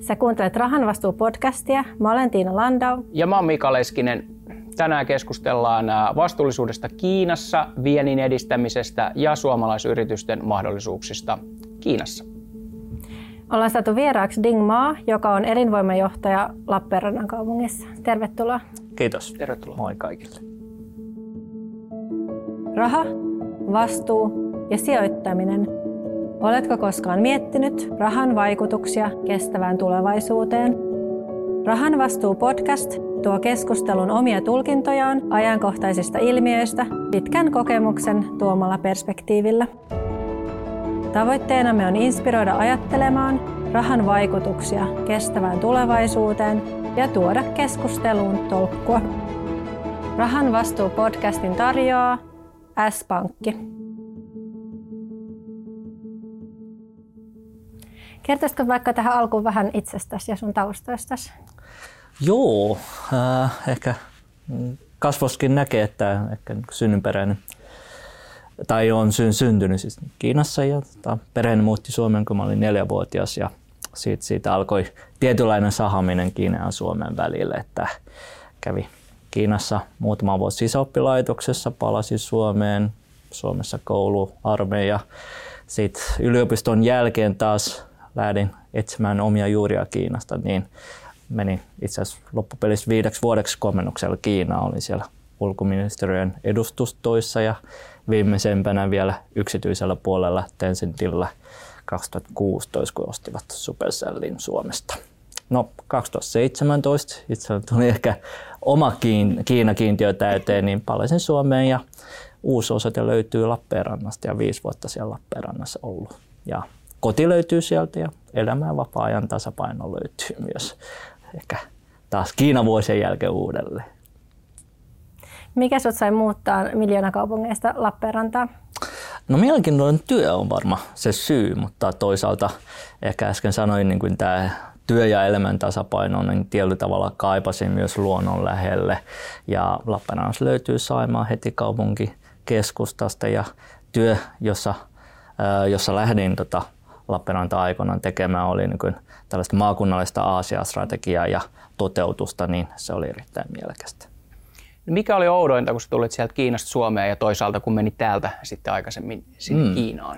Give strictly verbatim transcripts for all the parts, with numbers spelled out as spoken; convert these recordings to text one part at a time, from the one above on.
Sä kuuntelet Rahan vastuu -podcastia. Mä olen Tiina Landau. Ja mä oon Mika Leskinen. Tänään keskustellaan vastuullisuudesta Kiinassa, viennin edistämisestä ja suomalaisyritysten mahdollisuuksista Kiinassa. Ollaan saatu vieraaksi Ding Maa, joka on elinvoimajohtaja Lappeenrannan kaupungissa. Tervetuloa. Kiitos. Tervetuloa. Moi kaikille. Raha, vastuu ja sijoittaminen. Oletko koskaan miettinyt rahan vaikutuksia kestävään tulevaisuuteen? Rahan vastuu -podcast tuo keskustelun omia tulkintojaan ajankohtaisista ilmiöistä pitkän kokemuksen tuomalla perspektiivillä. Tavoitteenamme on inspiroida ajattelemaan rahan vaikutuksia kestävään tulevaisuuteen ja tuoda keskusteluun tolkkua. Rahan vastuu -podcastin tarjoaa S-Pankki. Kertoisitko vaikka tähän alkuun vähän itsestäsi ja sun taustoistasi? Joo, äh, ehkä kasvoskin näkee, että ehkä synnyperäinen. Tai olen syntynyt siis Kiinassa ja perheeni muutti Suomeen, kun mä olin neljävuotias, ja siitä, siitä alkoi tietynlainen sahaminen Kiinan ja Suomen välillä, että kävi Kiinassa muutama vuosi sisäoppilaitoksessa, palasi Suomeen, Suomessa koulu, armeija. Sitten yliopiston jälkeen taas lähdin etsimään omia juuria Kiinasta, niin menin itse asiassa loppupelissä viideksi vuodeksi komennuksella Kiinaan, olin siellä ulkoministeriön edustustoissa ja viimeisempänä vielä yksityisellä puolella Tencentillä kaksituhattakuusitoista, kun ostivat Supercellin Suomesta. No kaksituhattaseitsemäntoista itse tuli ehkä oma Kiina-kiintiö täyteen, niin palasin Suomeen ja uusi osoite löytyy Lappeenrannasta ja viisi vuotta siellä Lappeenrannassa ollut. Ja koti löytyy sieltä ja elämä ja vapaa-ajan tasapaino löytyy myös ehkä taas Kiinan vuosien jälkeen uudelleen. Mikä sut sai muuttaa miljoonakaupungeista Lappeenrantaan? No mielenkiintoinen työ on varmaan se syy, mutta toisaalta ehkä äsken sanoin, niin kuin tämä työ ja elämän tasapaino, niin tietyllä tavalla kaipasin myös luonnon lähelle. Ja Lappeenrannassa löytyy Saimaa heti kaupunkikeskustasta ja työ, jossa, äh, jossa lähdin tota, Lappeenrantaa aikoinaan tekemään, oli niin kuin tällaista maakunnallista Aasia-strategiaa ja toteutusta, niin se oli erittäin mielekästä. Mikä oli oudointa, kun sä tulit sieltä Kiinasta Suomeen ja toisaalta kun meni täältä sitten aikaisemmin sinne mm. Kiinaan?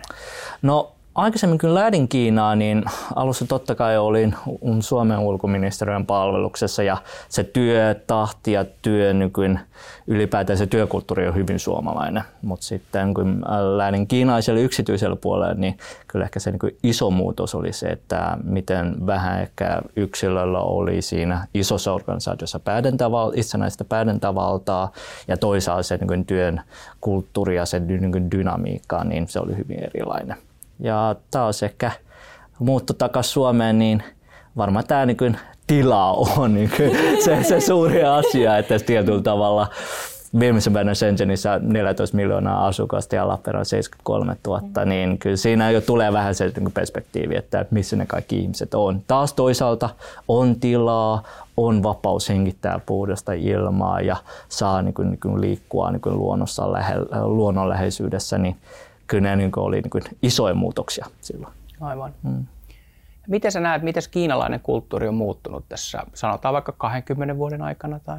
No aikaisemmin kun lähdin Kiinaan, niin alussa totta kai olin Suomen ulkoministeriön palveluksessa ja se työtahti ja työ, nykyään ylipäätään se työkulttuuri on hyvin suomalainen. Mutta sitten kun lähdin kiinaiselle yksityiselle puolelle, niin kyllä ehkä se niin iso muutos oli se, että miten vähän ehkä yksilöllä oli siinä isossa organisaatiossa päätäntäval- itsenäistä päätäntävaltaa ja toisaalta se niin työn kulttuuri ja se niin dynamiikka, niin se oli hyvin erilainen. Ja taas ehkä muutto takaisin Suomeen, niin varmaan tämä niin kuin tila on niin kuin se, se suuri asia, että tietyllä tavalla viimeisempänä Shenzhenissä neljätoista miljoonaa asukasta ja Lappeenrannalla seitsemänkymmentäkolme tuhatta, niin kyllä siinä jo tulee vähän se niin kuin perspektiivi, että missä ne kaikki ihmiset on. Taas toisaalta on tilaa, on vapaus hengittää puhdasta ilmaa ja saa niin kuin, niin kuin liikkua niin kuin luonnossa, lähellä, luonnonläheisyydessä, niin kyllä ne niin oli niin isoja muutoksia silloin. Aivan. Mm. Miten sä näet, miten kiinalainen kulttuuri on muuttunut tässä, sanotaan vaikka kahdenkymmenen vuoden aikana? Tai?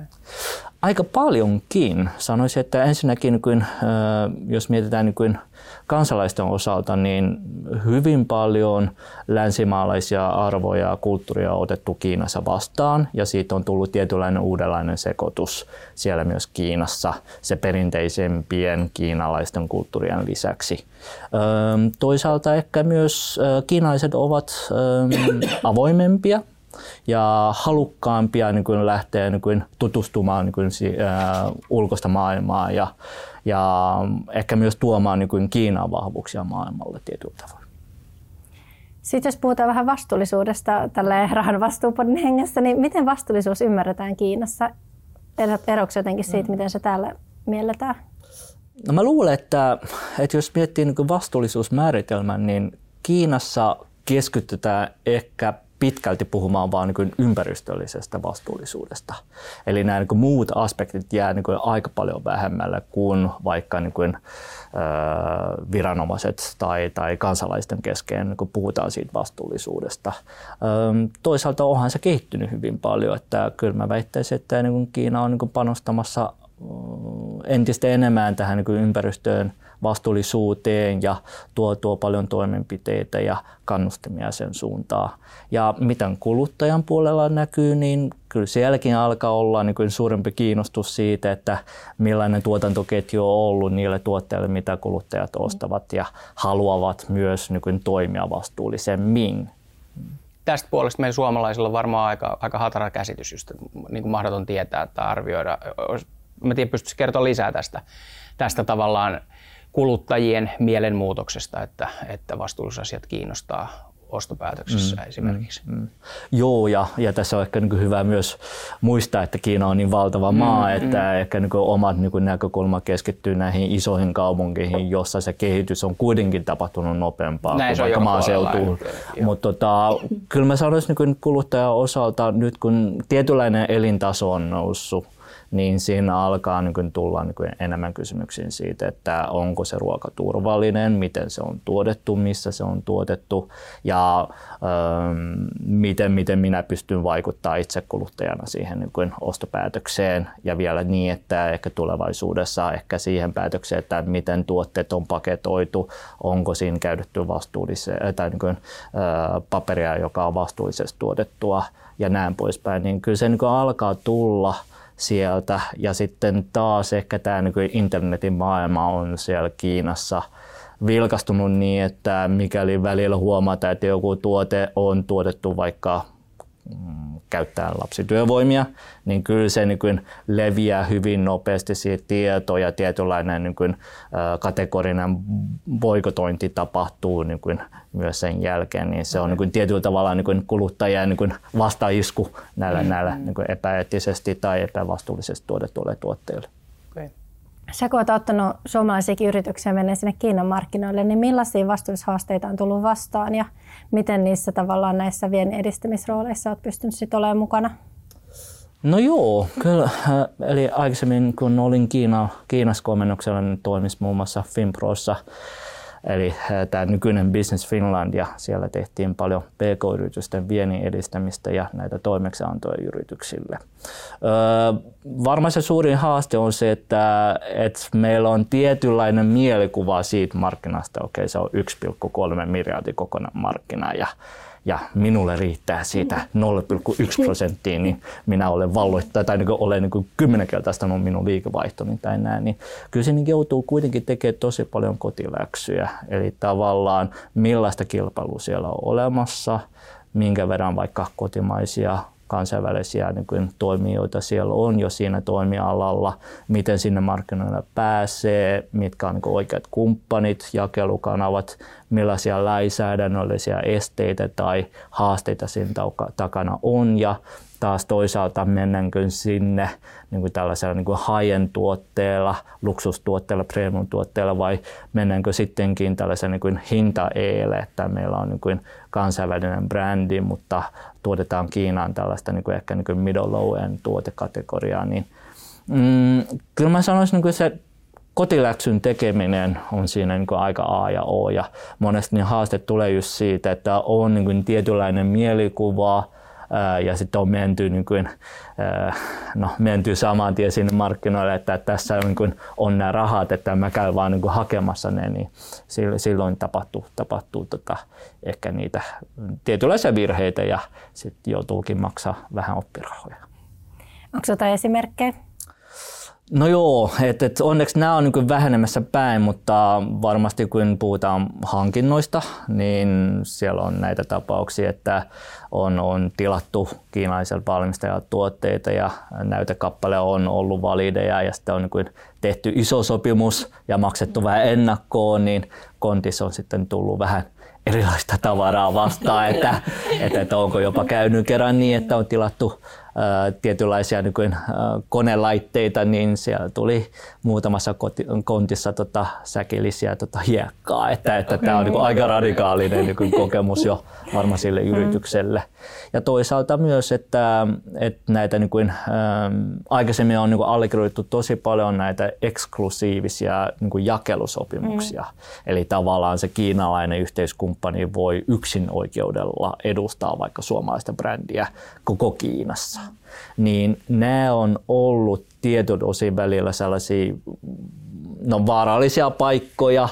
Aika paljonkin. Sanoisin, että ensinnäkin, kun, jos mietitään niin kansalaisten osalta, niin hyvin paljon länsimaalaisia arvoja ja kulttuuria on otettu Kiinassa vastaan, ja siitä on tullut tietynlainen uudenlainen sekoitus siellä myös Kiinassa, se perinteisempien kiinalaisten kulttuurien lisäksi. Toisaalta ehkä myös kiinalaiset ovat avoimempia ja halukkaampia niin kuin lähteä niin kuin tutustumaan niin kuin, ää, ulkoista maailmaa ja, ja ehkä myös tuomaan niin kuin Kiinan vahvuuksia maailmalle tietyllä tavalla. Sitten jos puhutaan vähän vastuullisuudesta tällä rahan vastuupodin hengessä, niin miten vastuullisuus ymmärretään Kiinassa? Eroksi jotenkin siitä, miten se täällä mielletään? No mä luulen, että, että jos miettii niin kuin vastuullisuusmääritelmän, niin Kiinassa keskitytään ehkä pitkälti puhumaan vaan niin ympäristöllisestä vastuullisuudesta. Eli nämä niin muut aspektit jää niin aika paljon vähemmällä kuin vaikka niin kuin, ö, viranomaiset tai, tai kansalaisten kesken niin puhutaan siitä vastuullisuudesta. Ö, toisaalta onhan se kehittynyt hyvin paljon, että kyllä mä väittäisin, että niin Kiina on niin panostamassa entistä enemmän tähän niin ympäristöön, vastuullisuuteen ja tuo, tuo paljon toimenpiteitä ja kannustimia sen suuntaan. Ja mitä kuluttajan puolella näkyy, niin kyllä sielläkin alkaa olla niin kuin suurempi kiinnostus siitä, että millainen tuotantoketju on ollut niille tuotteille, mitä kuluttajat ostavat ja haluavat myös niin kuin toimia vastuullisemmin. Tästä puolesta meidän suomalaisilla on varmaan aika, aika hatara käsitys, just niin kuin mahdoton tietää tai arvioida. Mä tiedän, pystyisin kertoa lisää tästä, tästä tavallaan kuluttajien mielenmuutoksesta, että, että vastuullisuusasiat kiinnostaa ostopäätöksessä mm, esimerkiksi. Mm, mm. Joo, ja, ja tässä on ehkä niin kuin hyvä myös muistaa, että Kiina on niin valtava mm, maa, että mm. ehkä niin kuin omat niin kuin näkökulma keskittyy näihin isoihin kaupunkeihin, jossa se kehitys on kuitenkin tapahtunut nopeampaa näin kuin vaikka maaseutuun. Mutta tota, kyllä mä sanoisin niin kuluttajan osalta, nyt kun tietynlainen elintaso on noussut, niin siinä alkaa niin kuin tulla niin kuin enemmän kysymyksiin siitä, että onko se ruoka turvallinen, miten se on tuotettu, missä se on tuotettu ja ähm, miten, miten minä pystyn vaikuttamaan itse kuluttajana siihen niin kuin ostopäätökseen ja vielä niin, että ehkä tulevaisuudessa ehkä siihen päätökseen, että miten tuotteet on paketoitu, onko siinä käytetty vastuulliseen, tai niin kuin, äh, paperia, joka on vastuullisesti tuotettua ja näin poispäin, niin kyllä se niin kuin alkaa tulla sieltä. Ja sitten taas ehkä tämä niin internetin maailma on siellä Kiinassa vilkastunut niin, että mikäli välillä huomataan, että joku tuote on tuotettu vaikka mm, käyttäen lapsityövoimia, niin kyllä se niin kuin leviää hyvin nopeasti siihen tietoon ja tietynlainen niin kuin, ä, kategorinen boikotointi tapahtuu niin kuin myös sen jälkeen, niin se on niin kuin tietyllä tavalla niin kuin kuluttajien niin kuin vastaisku näillä, mm-hmm. näillä niin kuin epäeettisesti tai epävastuullisesti tuotetuille tuotteille. Okay. Sä kun oot ottanut suomalaisiakin yrityksiä menee sinne Kiinan markkinoille, niin millaisia vastuullishaasteita on tullut vastaan ja miten niissä tavallaan näissä viennin edistämisrooleissa oot pystynyt sit olemaan mukana? No joo, kyllä. Eli aikaisemmin kun olin Kiina, Kiinassa komennuksella, niin toimis muun muassa FinProssa. Eli tämä nykyinen Business Finland, ja siellä tehtiin paljon pee koo-yritysten viennin edistämistä ja näitä toimeksiantoja yrityksille. Öö, varmaan se suurin haaste on se, että, että meillä on tietynlainen mielikuva siitä markkinasta, okei se on yksi pilkku kolme miljardia kokonaan markkinaa ja, ja minulle riittää siitä nolla pilkku yksi prosenttia, niin minä olen valloittaa tai niin olen niin kymmenkertaistanut minun liikevaihtoni tai näin, niin kyllä se joutuu kuitenkin tekemään tosi paljon kotiläksyjä, eli tavallaan millaista kilpailua siellä on olemassa, minkä verran vaikka kotimaisia kansainvälisiä niin toimijoita siellä on jo siinä toimialalla, miten sinne markkinoille pääsee, mitkä on niin oikeat kumppanit, jakelukanavat, millaisia lainsäädännöllisiä esteitä tai haasteita siinä takana on ja taas toisaalta mennäänkö sinne niin kuin tällaisella niin kuin high-end tuotteella, luksustuotteella, premium tuotteella vai mennäänkö sittenkin tällaisen niin kuin hinta-eelle, että meillä on niin kuin kansainvälinen brändi, mutta tuotetaan Kiinaan tällaista niin kuin ehkä niin kuin middle-low-end tuotekategoriaa. Niin, mm, kyllä mä sanoisin, niin se kotiläksyn tekeminen on siinä niin kuin aika A ja O ja monesti niin haaste tulee just siitä, että on niin kuin tietynlainen mielikuva, ja sitten on menty, niin kuin, no, menty saman tien sinne markkinoille, että tässä niin kuin on nämä rahat, että mä käyn vaan niin kuin hakemassa ne, niin silloin tapahtuu, tapahtuu tota, ehkä niitä tietynlaisia virheitä ja sitten joutuukin maksaa vähän oppirahoja. Onko jotain esimerkkejä? No joo, et, et onneksi nämä on niin vähenemässä päin, mutta varmasti kun puhutaan hankinnoista, niin siellä on näitä tapauksia, että on, on tilattu kiinalaiselta valmistajalta tuotteita ja näytekappale on ollut valideja ja sitten on niin kuin tehty iso sopimus ja maksettu vähän ennakkoon, niin kontissa on sitten tullut vähän erilaista tavaraa vastaan, että, että, että onko jopa käynyt kerran niin, että on tilattu tietynlaisia niin konelaitteita, niin siellä tuli muutamassa koti, kontissa tota, säkillisiä tota, hiekkaa. Että, että tämä on niin aika radikaalinen niin kokemus jo varmaan sille yritykselle. Ja toisaalta myös, että, että näitä niin kuin, ähm, aikaisemmin on niin allekirjoitettu tosi paljon näitä eksklusiivisia niin jakelusopimuksia. Mm. Eli tavallaan se kiinalainen yhteiskumppani voi yksin oikeudella edustaa vaikka suomalaista brändiä koko Kiinassa. Niin nämä on ollut tietyn osin välillä sellaisia no, vaarallisia paikkoja,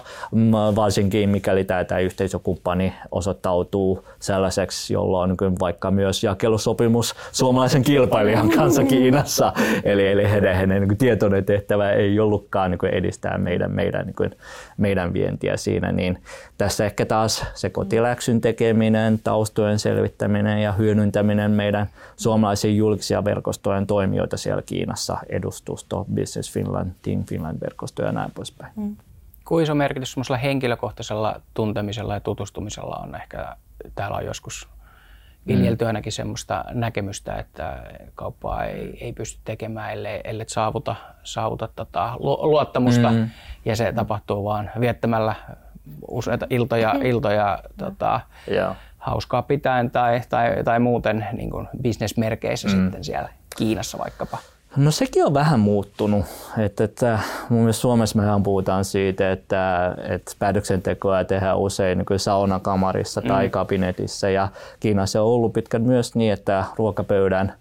varsinkin mikäli tämä yhteisökumppani osoittautuu sellaiseksi, jolla on vaikka myös jakelusopimus suomalaisen kilpailijan kanssa Kiinassa. Eli, eli heidän, heidän tietoinen tehtävä ei ollutkaan edistää meidän, meidän, meidän vientiä siinä. Niin tässä ehkä taas se kotiläksyn tekeminen, taustojen selvittäminen ja hyödyntäminen meidän suomalaisia julkisia verkostojen toimijoita siellä Kiinassa, edustusto, Business Finland, Team Finland verkosto ja näin poispäin. Mm. Kuinka iso merkitys semmoisella henkilökohtaisella tuntemisella ja tutustumisella on ehkä, täällä on joskus viljelty ainakin semmoista näkemystä, että kauppaa ei, ei pysty tekemään, ellei, ellei saavuta, saavuta tota, luottamusta mm. ja se tapahtuu vaan viettämällä useita iltoja, iltoja mm. tota, yeah. hauskaa pitäen tai, tai, tai muuten niin kuin bisnesmerkeissä mm. sitten siellä Kiinassa vaikkapa. No sekin on vähän muuttunut. Että, että mun mielestä Suomessa mehän puhutaan siitä, että, että päätöksentekoa tehdään usein niin saunakamarissa tai mm. kabinetissa. Ja Kiinassa on ollut pitkän myös niin, että ruokapöydän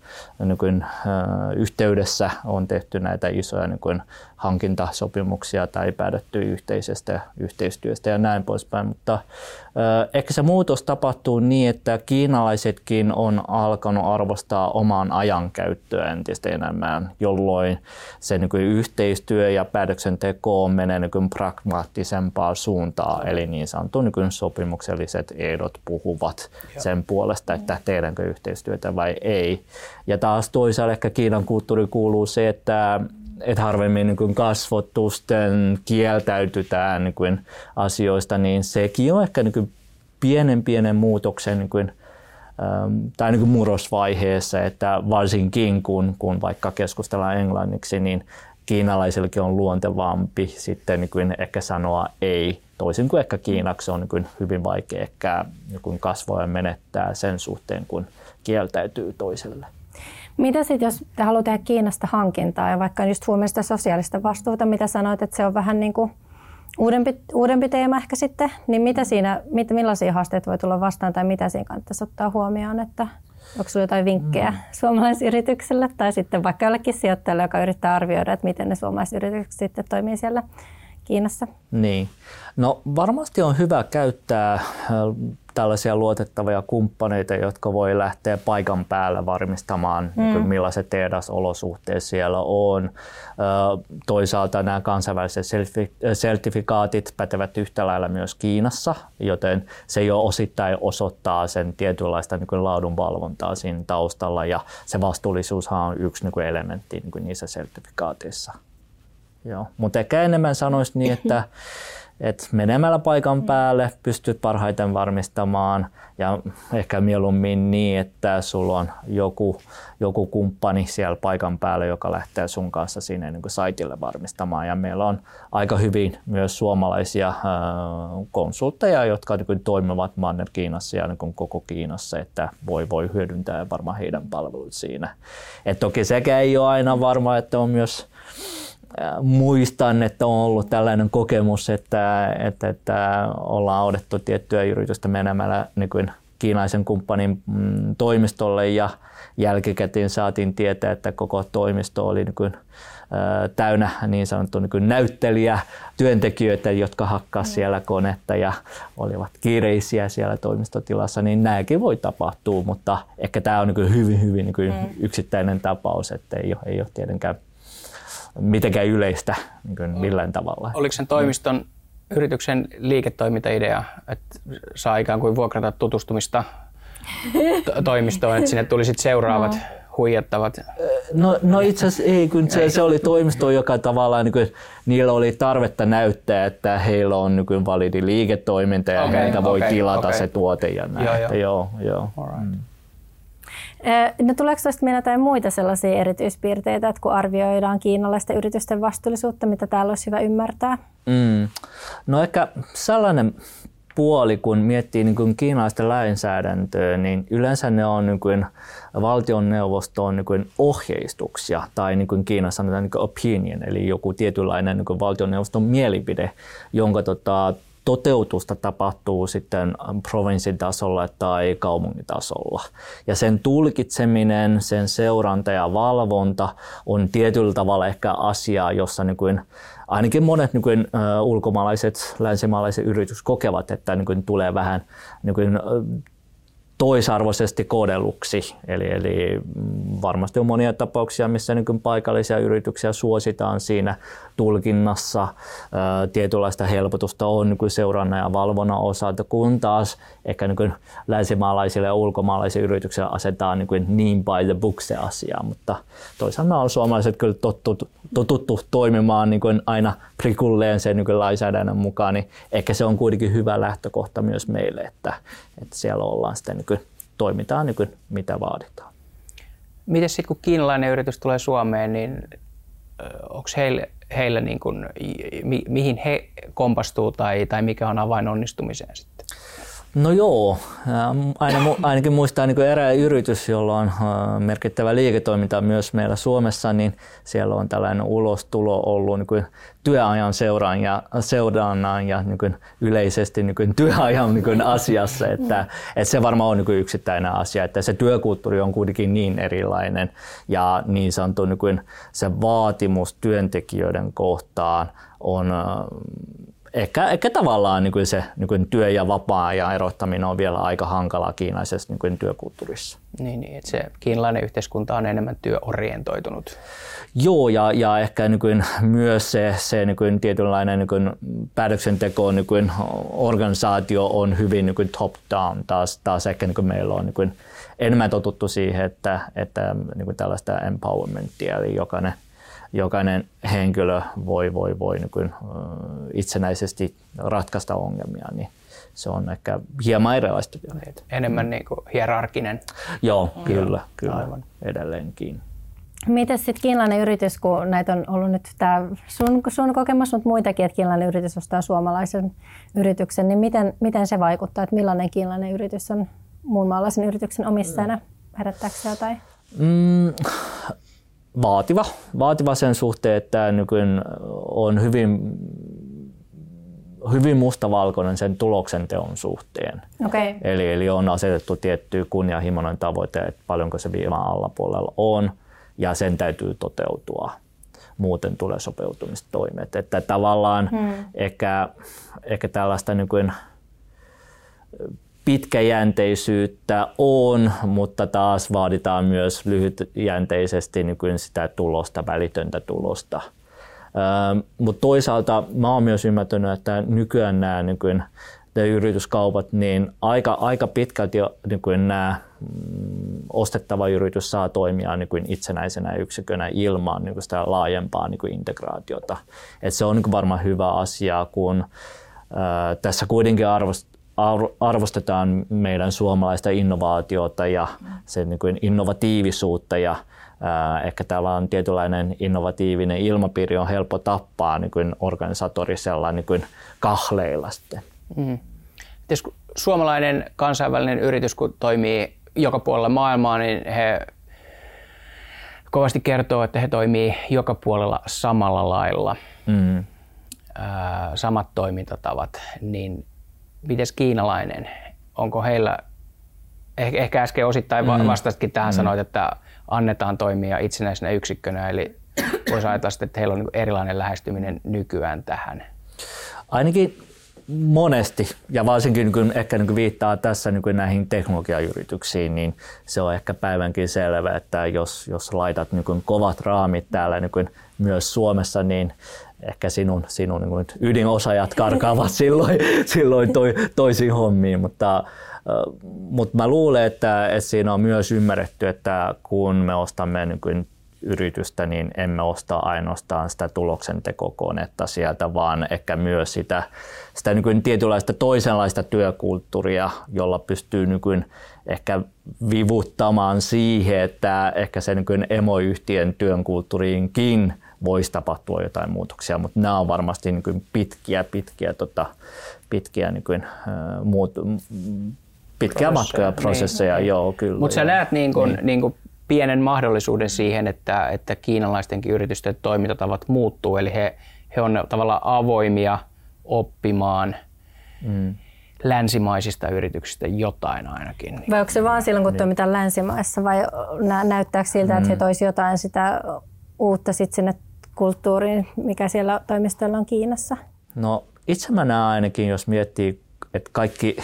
niin kuin, ä, yhteydessä on tehty näitä isoja niin kuin, hankintasopimuksia tai päädytty yhteisestä yhteistyöstä ja näin poispäin. Mutta ö, ehkä se muutos tapahtuu niin, että kiinalaisetkin on alkanut arvostaa omaan ajankäyttöön entistä enemmän, jolloin se niin kuin yhteistyö ja päätöksenteko menee niin kuin pragmaattisempaa suuntaan. Eli niin sanottu niin kuin sopimukselliset ehdot puhuvat ja sen puolesta, että tehdäänkö yhteistyötä vai ei. Ja taas toisaalta ehkä Kiinan kulttuuri kuuluu se, että et harvemmin niin kuin kasvotusten kieltäytytään niin kuin asioista, niin sekin on ehkä niin kuin pienen pienen muutoksen niin kuin, ähm, tai niin kuin murrosvaiheessa, että varsinkin kun, kun vaikka keskustellaan englanniksi, niin kiinalaisillakin on luontevampi sitten niin kuin ehkä sanoa ei. Toisin kuin ehkä kiinaksi on niin kuin hyvin vaikea ehkä niin kuin kasvoja menettää sen suhteen, kun kieltäytyy toiselle. Mitä sitten, jos te haluat tehdä Kiinasta hankintaa ja vaikka just huomioon sitä sosiaalista vastuuta, mitä sanoit, että se on vähän niin kuin uudempi, uudempi teema ehkä sitten, niin mitä siinä, mit, millaisia haasteita voi tulla vastaan tai mitä siinä kannattaisi ottaa huomioon, että onko sinulla jotain vinkkejä mm. suomalaisyritykselle tai sitten vaikka jollekin sijoittajalle, joka yrittää arvioida, että miten ne suomalaisyritykset sitten toimii siellä Kiinassa? Niin. No varmasti on hyvä käyttää tällaisia luotettavia kumppaneita, jotka voi lähteä paikan päällä varmistamaan, mm. niin millaiset tehdasolosuhteet siellä on. Toisaalta nämä kansainväliset sertifikaatit pätevät yhtä lailla myös Kiinassa, joten se jo osittain osoittaa sen tietynlaista niin laadunvalvontaa siinä taustalla, ja se vastuullisuushan on yksi niin elementti niin niissä sertifikaateissa. Joo, mutta ehkä enemmän sanoisi niin, että et menemällä paikan päälle pystyt parhaiten varmistamaan ja ehkä mieluummin niin, että sulla on joku, joku kumppani siellä paikan päällä, joka lähtee sun kanssa sinne niin kuin saitille varmistamaan. Ja meillä on aika hyvin myös suomalaisia äh, konsultteja, jotka niin kuin toimivat Manner-Kiinassa ja niin kuin koko Kiinassa, että voi, voi hyödyntää varmaan heidän palvelut siinä. Et toki sekä ei ole aina varma, että on myös muistan, että on ollut tällainen kokemus, että, että, että ollaan odottu tiettyä yritystä menemällä niin kuin kiinaisen kumppanin toimistolle ja jälkikäteen saatiin tietää, että koko toimisto oli niin kuin täynnä niin sanottu niin näyttelijä työntekijöitä, jotka hakkaa siellä konetta ja olivat kiireisiä siellä toimistotilassa, niin nämäkin voi tapahtua, mutta ehkä tämä on niin hyvin, hyvin niin yksittäinen tapaus, että ei ole, ei ole tietenkään mitenkään yleistä niin millään tavalla. Oliko sen toimiston no. yrityksen liiketoimintaidea, että saa ikään kuin vuokrata tutustumista to- toimistoon, että sinne tuli sitten seuraavat no. huijattavat? No, no itse asiassa ei, kun se, se oli toimisto, joka tavallaan niin kuin, niillä oli tarvetta näyttää, että heillä on niin kuin validi liiketoiminta ja okay, heiltä voi okay, tilata okay. se tuote ja näin. Joo, joo. Joo, joo. No tuleeko tuosta meillä jotain muita sellaisia erityispiirteitä, että kun arvioidaan kiinalaisten yritysten vastuullisuutta, mitä täällä olisi hyvä ymmärtää? Mm. No ehkä sellainen puoli, kun miettii niin kuin kiinalaisten lainsäädäntöä, niin yleensä ne on niin kuin valtioneuvoston niin kuin ohjeistuksia tai niin kuin Kiinassa sanotaan niin kuin opinion, eli joku tietynlainen niin kuin valtioneuvoston mielipide, jonka tota, toteutusta tapahtuu sitten provinssitasolla tai kaupungitasolla. Ja sen tulkitseminen, sen seuranta ja valvonta on tietyllä tavalla ehkä asiaa, jossa niin kuin ainakin monet niin kuin, ä, ulkomaalaiset, länsimaalaiset yritykset kokevat, että niin kuin, tulee vähän niin kuin, toisarvoisesti kohdelluksi. Eli, eli varmasti on monia tapauksia, missä niin kuin, paikallisia yrityksiä suositaan siinä tulkinnassa. Ä, tietynlaista helpotusta on niin kuin, seurannan ja valvonnan osalta, kun taas ehkä niin kuin, länsimaalaisille ja ulkomaalaisille yrityksille asetetaan niin, kuin, niin by the book se asia. Mutta toisaalta on suomalaiset kyllä tottu totuttu toimimaan niin kuin aina prikulleen sen niin kuin lainsäädännön mukaan, niin ehkä se on kuitenkin hyvä lähtökohta myös meille, että, että siellä ollaan sitten niin kuin, toimitaan niin kuin, mitä vaaditaan. Miten sitten kun kiinalainen yritys tulee Suomeen, niin onko heillä, heillä niin kuin, mi, mihin he kompastuu tai, tai mikä on avain onnistumiseen sitten? No joo, aina, ainakin muistaa niin kuin erää yritys, jolla on merkittävä liiketoiminta myös meillä Suomessa, niin siellä on tällainen ulostulo ollut niin kuin työajan seuraan ja seurannan ja niin kuin yleisesti niin kuin työajan niin kuin asiassa, että, että se varmaan on niin kuin yksittäinen asia, että se työkulttuuri on kuitenkin niin erilainen ja niin sanottu niin kuin se vaatimus työntekijöiden kohtaan on Ehkä, ehkä tavallaan niin kuin se niin kuin työ- ja vapaa-ajan erottaminen on vielä aika hankalaa kiinalaisessa niin kuin työkulttuurissa. Niin, niin, että se kiinalainen yhteiskunta on enemmän työorientoitunut. Joo, ja, ja ehkä niin kuin myös se, se niin kuin tietynlainen niin kuin päätöksenteko, niin kuin organisaatio on hyvin niin kuin top-down. Taas, taas ehkä niin kuin meillä on niin kuin enemmän totuttu siihen, että, että niin kuin tällaista empowermentia, eli jokainen Jokainen henkilö voi, voi, voi niin kuin, itsenäisesti ratkaista ongelmia, niin se on ehkä hieman erilaista. Enemmän niin kuin hierarkinen. Joo, mm. kyllä, kyllä. Aivan. Edelleenkin. Miten sitten kiinalainen yritys, kun näitä on ollut nyt tämä sun, sun kokemus, mutta muitakin, että kiinalainen yritys ostaa suomalaisen yrityksen, niin miten, miten se vaikuttaa, että millainen kiinalainen yritys on muun maalaisen yrityksen omistajana? Herättääkö se jotain? Mm. Vaativa. Vaativa sen suhteen, että nykyään on hyvin, hyvin mustavalkoinen sen tuloksen teon suhteen. Okay. Eli, eli on asetettu tietty kunnianhimoinen tavoite, että paljonko se viivan allapuolella on, ja sen täytyy toteutua. Muuten tulee sopeutumistoimet. Että tavallaan hmm. ehkä, ehkä tällaista nykyään pitkäjänteisyyttä on, mutta taas vaaditaan myös lyhytjänteisesti niin kuin sitä tulosta, välitöntä tulosta. Ähm, mutta toisaalta mä oon myös ymmärtänyt, että nykyään nämä niin kuin, yrityskaupat, niin aika, aika pitkälti niin kuin nämä mm, ostettava yritys saa toimia niin kuin itsenäisenä yksikönä ilman niin kuin sitä laajempaa niin kuin integraatiota. Et se on niin kuin varmaan hyvä asia, kun äh, tässä kuitenkin arvostetaan arvostetaan meidän suomalaista innovaatiota ja sen niin kuin innovatiivisuutta ja ää, ehkä täällä on tietynlainen innovatiivinen ilmapiiri on helppo tappaa niin kuin organisatorisella niin kuin kahleilla sitten. Mm. Suomalainen kansainvälinen yritys, kun toimii joka puolella maailmaa, niin he kovasti kertoo, että he toimii joka puolella samalla lailla, mm. ää, samat toimintatavat, niin mites kiinalainen? Onko heillä, ehkä äsken osittain vastastikin tähän mm. sanoit, että annetaan toimia itsenäisenä yksikkönä, eli voisi ajatella, että heillä on erilainen lähestyminen nykyään tähän. Ainakin monesti, ja varsinkin kun ehkä viittaa tässä näihin teknologiayrityksiin, niin se on ehkä päivänkin selvä, että jos, jos laitat kovat raamit täällä myös Suomessa, niin ehkä sinun, sinun niin kuin ydinosaajat karkaavat silloin, silloin toi, toisiin hommiin, mutta, mutta mä luulen, että, että siinä on myös ymmärretty, että kun me ostamme niin kuin yritystä, niin emme osta ainoastaan sitä tuloksentekokonetta sieltä, vaan ehkä myös sitä, sitä nykyään tietynlaista toisenlaista työkulttuuria, jolla pystyy nykyään ehkä vivuttamaan siihen, että ehkä se nykyään emoyhtiön työnkulttuuriinkin voisi tapahtua jotain muutoksia, mutta nämä on varmasti nykyään pitkiä, pitkiä, tota, pitkiä nykyään äh, muut, pitkiä matkoja, prosesseja, niin. Joo, kyllä. Mutta sä näet niin kun, niin. Niin kun pienen mahdollisuuden siihen, että, että kiinalaistenkin yritysten toimintatavat muuttuu, eli he, he on tavallaan avoimia oppimaan mm. länsimaisista yrityksistä jotain ainakin. Vai onko se vaan silloin, kun niin. toimitaan länsimaissa, vai näyttääkö siltä, että mm. he toisi jotain sitä uutta sit sinne kulttuuriin, mikä siellä toimistolla on Kiinassa? No itse mä näen ainakin, jos miettii, että kaikki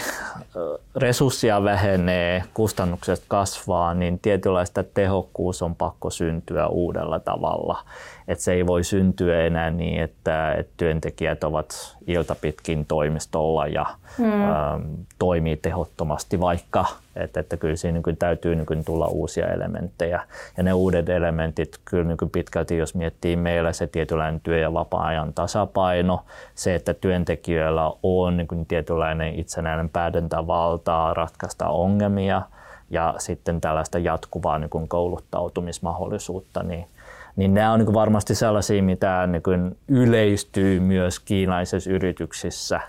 resurssia vähenee, kustannukset kasvaa, niin tietynlaista tehokkuus on pakko syntyä uudella tavalla. Että se ei voi syntyä enää niin, että, että työntekijät ovat iltapitkin toimistolla ja mm. äm, toimii tehottomasti vaikka. Että, että kyllä siinä niin kuin täytyy niin kuin tulla uusia elementtejä. Ja ne uudet elementit kyllä niin kuin pitkälti, jos miettii meillä se tietynlainen työ- ja vapaa-ajan tasapaino, se, että työntekijöillä on niin kuin tietynlainen itsenäinen päätäntävaltaa ratkaista ongelmia ja sitten tällaista jatkuvaa niin kuin kouluttautumismahdollisuutta, niin Niin nämä on niin varmasti sellaisia, mitä niin yleistyy myös kiinalaisissa yrityksissä.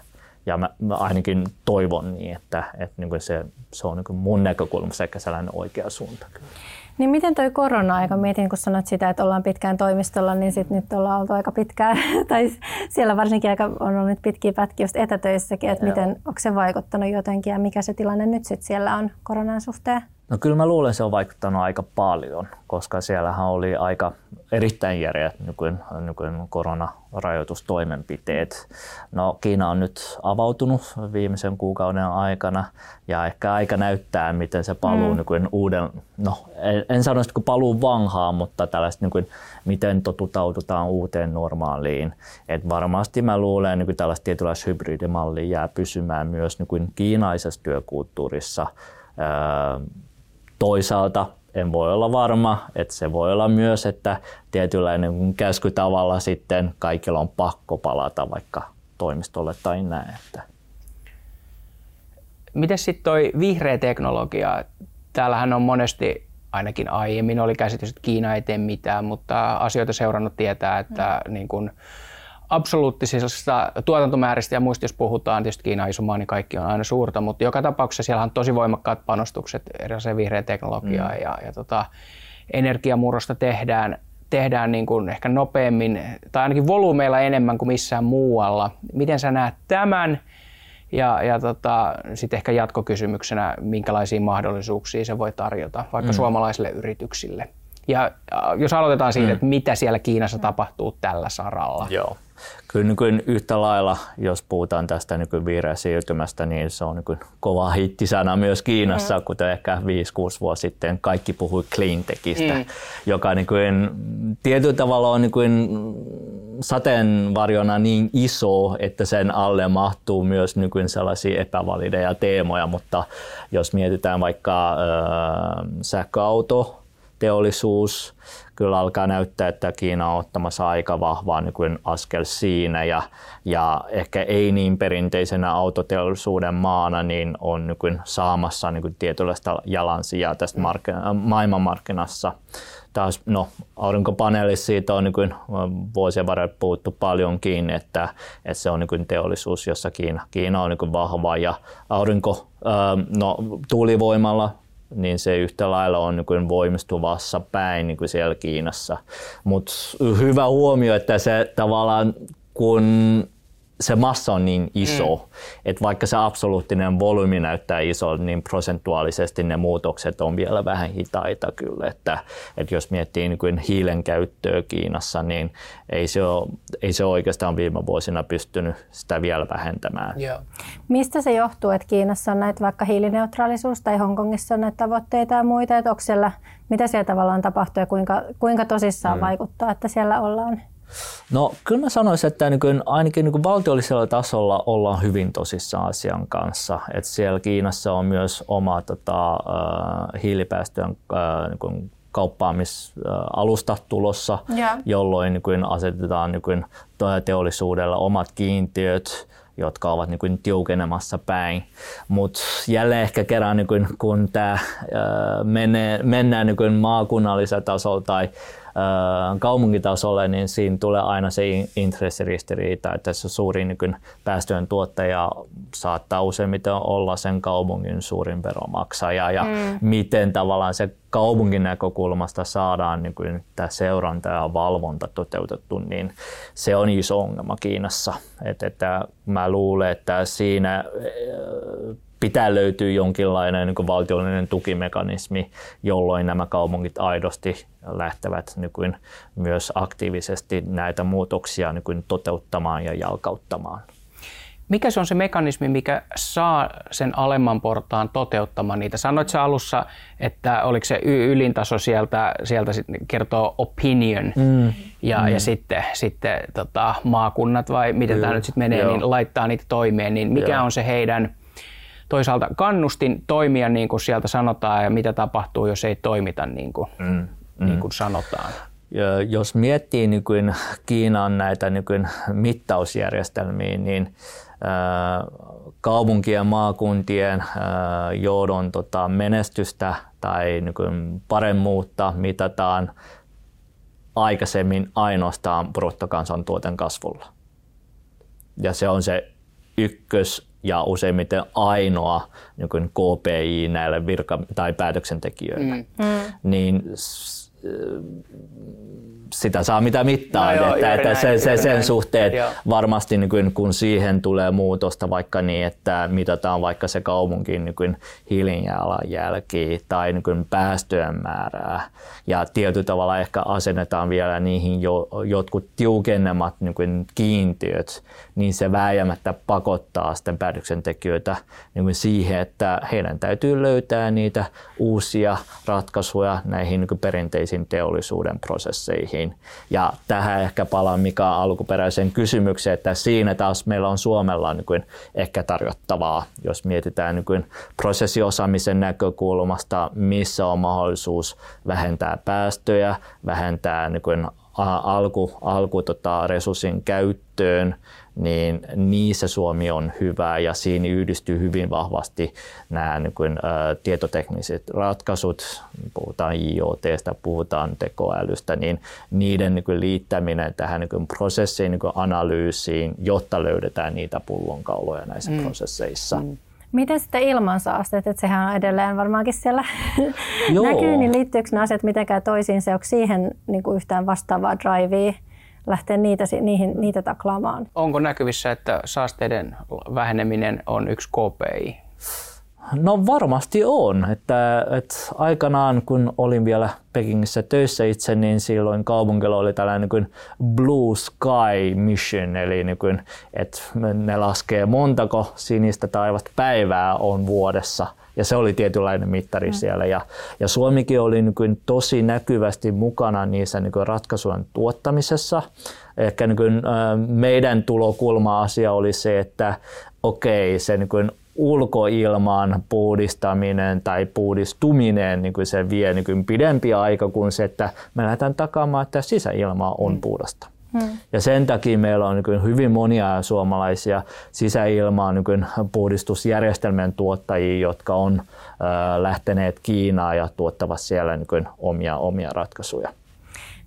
Ja mä, mä ainakin toivon niin, että, että niin se, se on niin mun näkökulmassa ehkä sellainen oikea suunta. Niin miten toi korona-aika? Mietin, kun sanot sitä, että ollaan pitkään toimistolla, niin sit nyt ollaan oltu aika pitkään, tai siellä varsinkin aika on ollut pitkiä pätkiä just etätöissäkin, että miten, onko se vaikuttanut jotenkin ja mikä se tilanne nyt sit siellä on koronan suhteen? No kyllä mä luulen, se on vaikuttanut aika paljon, koska siellähän oli aika erittäin järeät nykyään, nykyään koronarajoitustoimenpiteet. No Kiina on nyt avautunut viimeisen kuukauden aikana ja ehkä aika näyttää, miten se paluu mm. nykyään uuden, no en, en sano sitä kuin paluu vanhaan, mutta tällaista nykyään, miten totutaudutaan uuteen normaaliin. Et varmasti mä luulen, että tällaista tietynlaista hybridimallia jää pysymään myös nykyään kiinaisessa työkulttuurissa. Toisaalta en voi olla varma, että se voi olla myös, että tietynlainen käskytavalla sitten kaikilla on pakko palata vaikka toimistolle tai näin. Miten sitten toi vihreä teknologia? Täällähän on monesti, ainakin aiemmin oli käsitys, että Kiina ei tee mitään, mutta asioita seurannut tietää, että mm. niin kun absoluuttisista tuotantomääristä ja muista, jos puhutaan, tietysti Kiina on iso maa, niin kaikki on aina suurta, mutta joka tapauksessa siellä on tosi voimakkaat panostukset erilaiseen vihreään teknologiaan mm. ja, ja tota, energiamurrosta tehdään, tehdään niin kuin ehkä nopeammin tai ainakin volyymeilla enemmän kuin missään muualla. Miten sä näet tämän ja, ja tota, sitten ehkä jatkokysymyksenä, minkälaisia mahdollisuuksia se voi tarjota vaikka mm. suomalaisille yrityksille? Ja jos aloitetaan siitä, mm. että mitä siellä Kiinassa tapahtuu tällä saralla. Joo. Kyllä nykyään yhtä lailla, jos puhutaan tästä nykyään vihreä siirtymästä, niin se on nykyään kova hittisana myös Kiinassa, mm. kuten ehkä viisi kuusi vuotta sitten kaikki puhui cleantechistä, mm. joka nykyään tietyllä tavalla on nykyään sateenvarjona niin iso, että sen alle mahtuu myös nykyään sellaisia epävalideja teemoja, mutta jos mietitään vaikka äh, sähköauto, teollisuus, kyllä alkaa näyttää, että Kiina on ottamassa aika vahvaa nykyinen askel siinä ja, ja ehkä ei niin perinteisenä autoteollisuuden maana niin on nykyinen saamassa nykyinen tietynlaista jalansijaa tästä markkina- maailmanmarkkinassa. Taas, no, aurinkopaneelissa siitä on nykyinen vuosien varrella puhuttu paljonkin, että, että se on nykyinen teollisuus, jossa Kiina, Kiina on nykyinen vahva ja aurinko, no, tuulivoimalla niin se yhtä lailla on niin voimistuvassa päin niin siellä Kiinassa. Mutta hyvä huomio, että se tavallaan kun se massa on niin iso, mm. että vaikka se absoluuttinen volyymi näyttää iso, niin prosentuaalisesti ne muutokset on vielä vähän hitaita kyllä. Että, että jos miettii niin hiilen käyttöä Kiinassa, niin ei se, ole, ei se oikeastaan viime vuosina pystynyt sitä vielä vähentämään. Yeah. Mistä se johtuu, että Kiinassa on näitä vaikka hiilineutraalisuus tai Hongkongissa on näitä tavoitteita ja muita, että onko siellä, mitä siellä tavallaan tapahtuu ja kuinka, kuinka tosissaan mm. vaikuttaa, että siellä ollaan? No kyllä mä sanoisin, että ainakin valtiollisella tasolla ollaan hyvin tosissaan asian kanssa. Et siellä Kiinassa on myös oma tota, hiilipäästöjen kauppaamisalusta tulossa, yeah. jolloin niin asetetaan niin teollisuudella omat kiintiöt, jotka ovat niin tiukenemassa päin. Mutta jälleen ehkä kerran, niin kun tämä menee, mennään niin maakunnallisella tasolla tai kaupunkitasolle, niin siinä tulee aina se intressiristiriita, että se suurin niin päästöjen tuottaja saattaa useimmiten olla sen kaupungin suurin veronmaksaja ja mm. miten tavallaan se kaupungin näkökulmasta saadaan niin tämä seuranta ja valvonta toteutettu, niin se on iso ongelma Kiinassa. Et, että mä luulen, että siinä pitää löytyä jonkinlainen niin kuin valtiollinen tukimekanismi, jolloin nämä kaupungit aidosti lähtevät niin kuin myös aktiivisesti näitä muutoksia niin kuin toteuttamaan ja jalkauttamaan. Mikä se on se mekanismi, mikä saa sen alemman portaan toteuttamaan niitä? Sanoit sä alussa, että oliko se ylintaso sieltä, sieltä kertoo opinion mm. ja, mm. ja sitten, sitten tota, maakunnat vai miten tämä nyt sitten menee, Joo. niin laittaa niitä toimeen, niin mikä Joo. on se heidän toisaalta kannustin toimia niin kuin sieltä sanotaan ja mitä tapahtuu, jos ei toimita niin kuin, mm, mm. niin kuin sanotaan. Ja jos miettii niin kuin Kiinan näitä niin kuin mittausjärjestelmiä, niin kaupunkien ja maakuntien johdon tota, menestystä tai niin kuin paremmuutta mitataan aikaisemmin ainoastaan bruttokansantuoten kasvulla. Ja se on se ykkös ja useimmiten ainoa niin kuin K P I näille virka- tai päätöksentekijöille, mm. Mm. niin s- sitä saa mitä mittaa. No että, joo, että näin, sen, sen suhteen joo. varmasti niin kuin, kun siihen tulee muutosta vaikka niin, että mitataan vaikka se kaupunkin niin kuin hiilijalanjälki tai niin kuin päästöjen määrää ja tietyllä tavalla ehkä asennetaan vielä niihin jo, jotkut tiukennemat niin kuin kiintiöt, niin se vääjäämättä pakottaa sitten päätöksentekijöitä niin kuin siihen, että heidän täytyy löytää niitä uusia ratkaisuja näihin niin kuin perinteisiin teollisuuden prosesseihin. Ja tähän ehkä palaan Mika alkuperäiseen kysymykseen, että siinä taas meillä on Suomella niin ehkä tarjottavaa, jos mietitään niin prosessiosaamisen näkökulmasta, missä on mahdollisuus vähentää päästöjä, vähentää niin alku, alku tota, resurssin käyttöön, niin niissä Suomi on hyvä ja siinä yhdistyy hyvin vahvasti nämä niin kuin, ä, tietotekniset ratkaisut, puhutaan IoT:stä, puhutaan tekoälystä, niin niiden niin kuin, liittäminen tähän niin kuin, prosessiin, niin kuin, analyysiin, jotta löydetään niitä pullonkauloja näissä mm. prosesseissa. Mm. Miten sitten ilmansaasteet, että sehän on edelleen varmaankin siellä näkyy, niin liittyykö nämä asiat mitenkään toisiin, se onko siihen niin kuin yhtään vastaavaa drivea? Lähteä niitä, niihin, niitä taklaamaan. Onko näkyvissä, että saasteiden väheneminen on yksi K P I? No varmasti on. Että, että aikanaan, kun olin vielä Pekingissä töissä itse, niin silloin kaupunkilla oli tällainen niin Blue Sky Mission, eli niin kuin, että ne laskee montako sinistä taivasta päivää on vuodessa. Ja se oli tietynlainen mittari mm. siellä. Ja, ja Suomikin oli niin kuin tosi näkyvästi mukana niissä niin kuin ratkaisujen tuottamisessa. Ehkä niin kuin, äh, meidän tulokulma-asia oli se, että okei, se niin kuin ulkoilman puhdistaminen tai puhdistuminen, niin kuin se vie niin kuin pidempi aika kuin se, että me lähdetään takaamaan, että sisäilma on mm. puhdasta. Hmm. Ja sen takia meillä on niin hyvin monia suomalaisia sisäilmaa niin puhdistusjärjestelmien tuottajia, jotka on ö, lähteneet Kiinaan ja tuottavat siellä niin omia, omia ratkaisuja.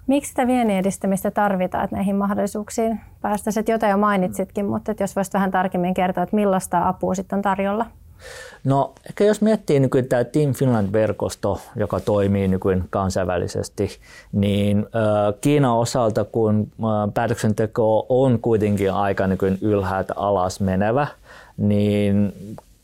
Miksi sitä viennin edistämistä tarvitaan, että näihin mahdollisuuksiin päästäisiin? Jotain jo mainitsitkin, mutta jos voisit vähän tarkemmin kertoa, että millaista apua sitten on tarjolla? No ehkä jos miettii niin kuin tämä Team Finland-verkosto, joka toimii niin kuin kansainvälisesti, niin äh, Kiinan osalta, kun äh, päätöksenteko on kuitenkin aika niin kuin ylhäältä alas menevä, niin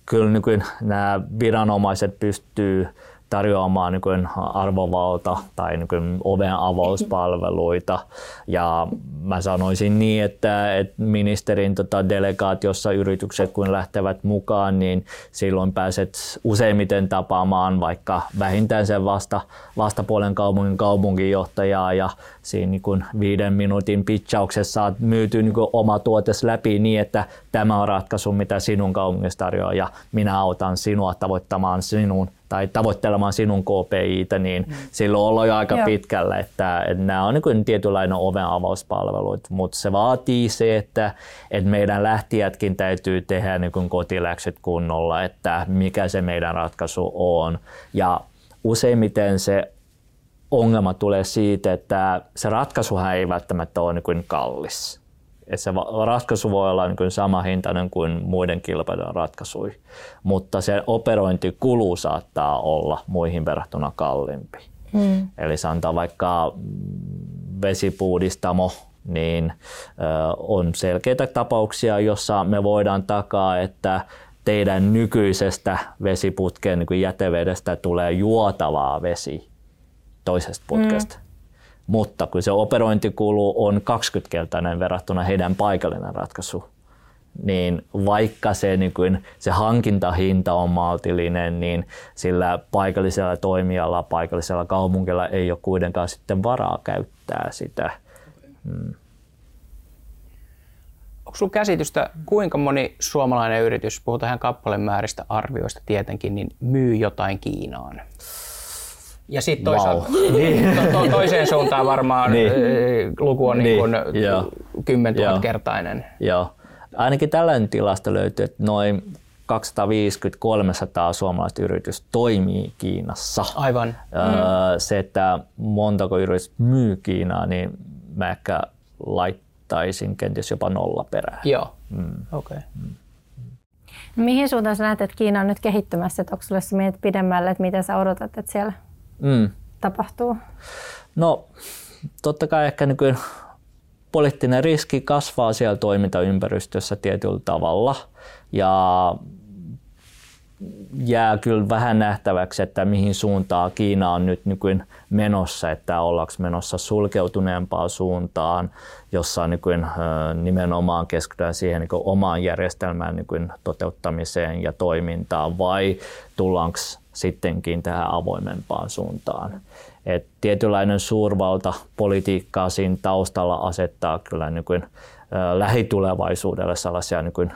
kyllä niin kuin nämä viranomaiset pystyy tarjoamaan niin kuin arvovalta tai niin kuin oven avauspalveluita. Ja mä sanoisin niin, että, että ministerin tota, delegaatiossa yritykset kun lähtevät mukaan, niin silloin pääset useimmiten tapaamaan vaikka vähintään sen vasta, vastapuolen kaupungin kaupunginjohtajaa ja siinä niin kuin viiden minuutin pitchauksessa saat myytyä niin kuin oma tuotes läpi niin, että tämä on ratkaisu, mitä sinun kaupungissa tarjoaa ja minä autan sinua tavoittamaan sinun tai tavoittelemaan sinun K P I:tä, niin mm. silloin ollaan jo aika Joo. pitkällä, että, että nämä on niin kuin tietynlainen oven avauspalveluita, mutta se vaatii se, että, että meidän lähtijätkin täytyy tehdä niin kuin kotiläksyt kunnolla, että mikä se meidän ratkaisu on. Ja useimmiten se ongelma tulee siitä, että se ratkaisuhan ei välttämättä ole niin kuin kallis. Että se ratkaisu voi olla niin sama hintainen kuin muiden kilpailijoiden ratkaisuja, mutta se operointikulu saattaa olla muihin verrattuna kalliimpi. Hmm. Eli sanotaan vaikka vesipuhdistamo, niin on selkeitä tapauksia, jossa me voidaan takaa, että teidän nykyisestä vesiputken niin jätevedestä tulee juotavaa vesi toisesta putkesta. Hmm. Mutta kun se operointikulu on kaksikymmenkertainen verrattuna heidän paikallinen ratkaisu, niin vaikka se, niin kuin, se hankintahinta on maltillinen, niin sillä paikallisella toimijalla, paikallisella kaupunkilla ei ole kuitenkaan sitten varaa käyttää sitä. Mm. Onko sinulla käsitystä, kuinka moni suomalainen yritys, puhutaan ihan kappalemääristä arvioista tietenkin, niin myy jotain Kiinaan? Ja sitten toisaalta wow. niin. to, to, toiseen suuntaan varmaan niin. luku on niin kuin kymmentuhatkertainen. Ainakin tällainen tilasta löytyy, että noin kaksisataaviisikymmentä kolmesataa suomalaista yritystä toimii Kiinassa. Aivan. Öö, mm. Se, että montako yritys myy Kiinaa, niin mä ehkä laittaisin kenties jopa nolla perään. Joo, mm. okei. Okay. Mm. No, mihin suuntaan sä näet, että Kiina on nyt kehittymässä? Onko sulle se mietit pidemmälle, että mitä sä odotat, että siellä... Mm. tapahtuu? No totta kai ehkä niin kuin poliittinen riski kasvaa siellä toimintaympäristössä tietyllä tavalla ja jää kyllä vähän nähtäväksi, että mihin suuntaan Kiina on nyt nykyään menossa, että ollaanko menossa sulkeutuneempaan suuntaan, jossa nykyään nimenomaan keskitytään siihen niin kuin omaan järjestelmään niin kuin toteuttamiseen ja toimintaan, vai tullaanko sittenkin tähän avoimempaan suuntaan. Et tietynlainen suurvaltapolitiikkaa siinä taustalla asettaa kyllä niin kuin lähitulevaisuudelle sellaisia niin kuin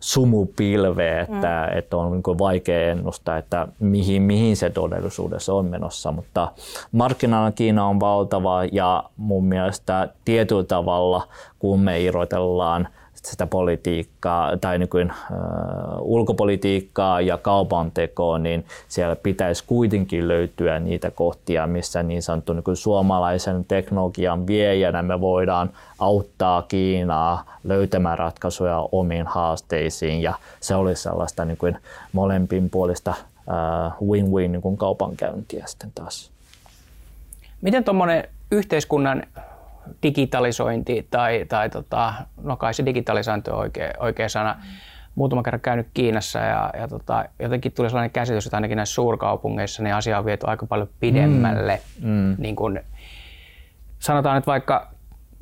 sumupilveä, että, mm. että on niin kuin vaikea ennustaa, että mihin, mihin se todellisuudessa on menossa. Mutta markkinana Kiina on valtava ja mun mielestä tietyllä tavalla, kun me irrotellaan sitä politiikkaa tai niin kuin, ä, ulkopolitiikkaa ja kaupantekoa, niin siellä pitäisi kuitenkin löytyä niitä kohtia, missä niin sanottu niin kuin suomalaisen teknologian viejänä me voidaan auttaa Kiinaa löytämään ratkaisuja omiin haasteisiin, ja se olisi sellaista niin kuin molemminpuolista ä, win-win niin kuin kaupankäyntiä sitten taas. Miten tuommoinen yhteiskunnan digitalisointi tai, tai tota, no kai se digitalisointi on oikea, oikea sana. Muutaman kerran käynyt Kiinassa ja, ja tota, jotenkin tuli sellainen käsitys, että ainakin näissä suurkaupungeissa niin asia on viety aika paljon pidemmälle. Mm. Niin kun, sanotaan, että vaikka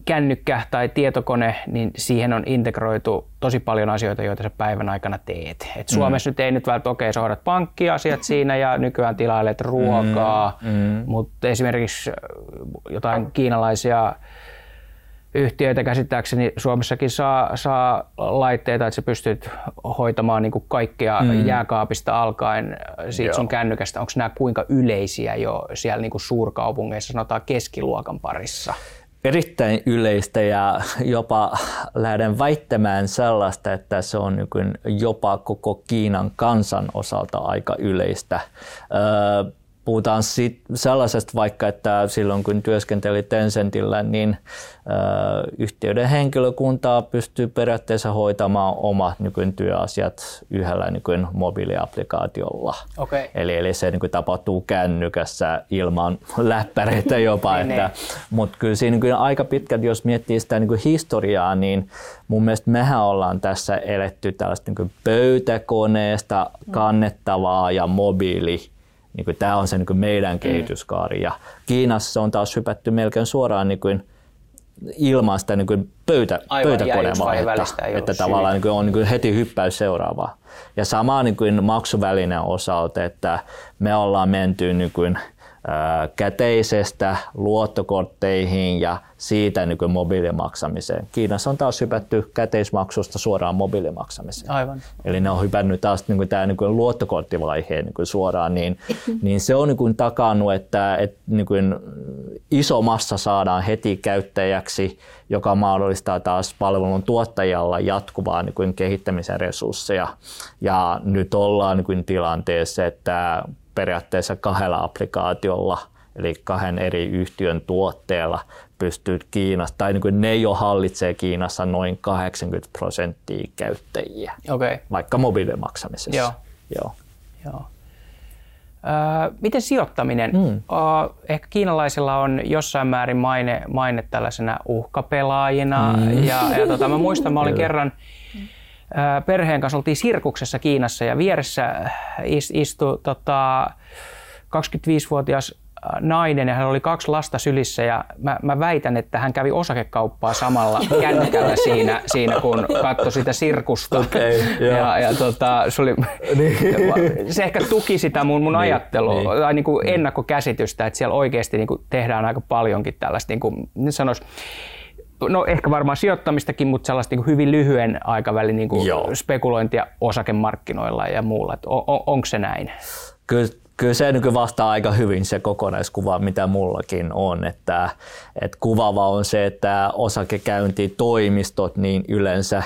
kännykkä tai tietokone, niin siihen on integroitu tosi paljon asioita, joita sä päivän aikana teet. Et Suomessa mm. nyt ei nyt välttämättä, okei, okay, sä hoidat pankkiasiat siinä ja nykyään tilailet ruokaa, mm. Mm. mutta esimerkiksi jotain kiinalaisia yhtiöitä käsittääkseni Suomessakin saa, saa laitteita, että sä pystyt hoitamaan niin kuin kaikkea mm. jääkaapista alkaen siitä Joo. sun kännykästä. Onko nämä kuinka yleisiä jo siellä niin kuin suurkaupungeissa, sanotaan keskiluokan parissa? Erittäin yleistä ja jopa lähden väittämään sellaista, että se on niin kuin jopa koko Kiinan kansan osalta aika yleistä. Öö, puhutaan sit sellaisesta vaikka, että silloin kun työskenteli Tencentillä, niin öö, yhtiöiden henkilökuntaa pystyy periaatteessa hoitamaan omat niin kuin työasiat yhdellä niin kuin mobiiliaplikaatiolla. Okay. Eli, eli se niin kuin tapahtuu kännykässä ilman läppäreitä jopa. Mutta kyllä siinä niin kuin aika pitkälti, jos miettii sitä niin kuin historiaa, niin mun mielestä mehän ollaan tässä eletty tällaista niin kuin pöytäkoneesta kannettavaa ja mobiili. Niin tämä on se niin meidän kehityskaari, ja Kiinassa on taas hypätty melkein suoraan niin kuin ilman sitä niin pöytä, pöytäkonemaihetta, että tavallaan niin on niin heti hyppäys seuraavaa. Ja sama niin maksuvälineen osalta, että me ollaan menty niin käteisestä luottokortteihin ja siitä nyky mobiilimaksamiseen. Kiinassa on taas hypätty käteismaksusta suoraan mobiilimaksamiseen. Aivan. Eli ne on hypännyt taas niin kuin tämä niin kuin luottokorttivaiheen niin kuin suoraan, niin, niin se on niin kuin takannut, että, että niin kuin iso massa saadaan heti käyttäjäksi, joka mahdollistaa taas palvelun tuottajalla jatkuvaa niin kuin kehittämisen resursseja. Ja nyt ollaan niin kuin tilanteessa, että periaatteessa kahdella applikaatiolla, eli kahden eri yhtiön tuotteella pystyy Kiinassa, tai niin kuin ne jo hallitsee Kiinassa noin kahdeksankymmentä prosenttia käyttäjiä, okay. Vaikka mobiilimaksamisessa. Joo. Joo. Joo. Öö, miten sijoittaminen? Mm. Öö, ehkä kiinalaisilla on jossain määrin maine, maine tällaisena uhkapelaajina. Mm. Ja, ja tota, mä muistan, mä olin kerran perheen kanssa oltiin sirkuksessa Kiinassa ja vieressä istui tota, kaksikymmentäviisivuotias nainen ja hän oli kaksi lasta sylissä ja mä, mä väitän, että hän kävi osakekauppaa samalla kännykällä siinä, siinä kun katsoi sitä sirkusta. Okay, ja, ja tota, se, oli, niin. Se ehkä tuki sitä mun, mun niin, ajattelua niin, tai niin kuin ennakkokäsitystä, että siellä oikeasti niin kuin tehdään aika paljonkin tällaista, niin kuin sanois, no ehkä varmaan sijoittamistakin, mutta sellaista niin hyvin lyhyen aikavälin niin spekulointia osakemarkkinoilla ja muulla. On, on, onko se näin? Kyllä, kyllä se niin vastaa aika hyvin se kokonaiskuva, mitä mullakin on. Että, että kuvaava on se, että osakekäyntitoimistot, niin yleensä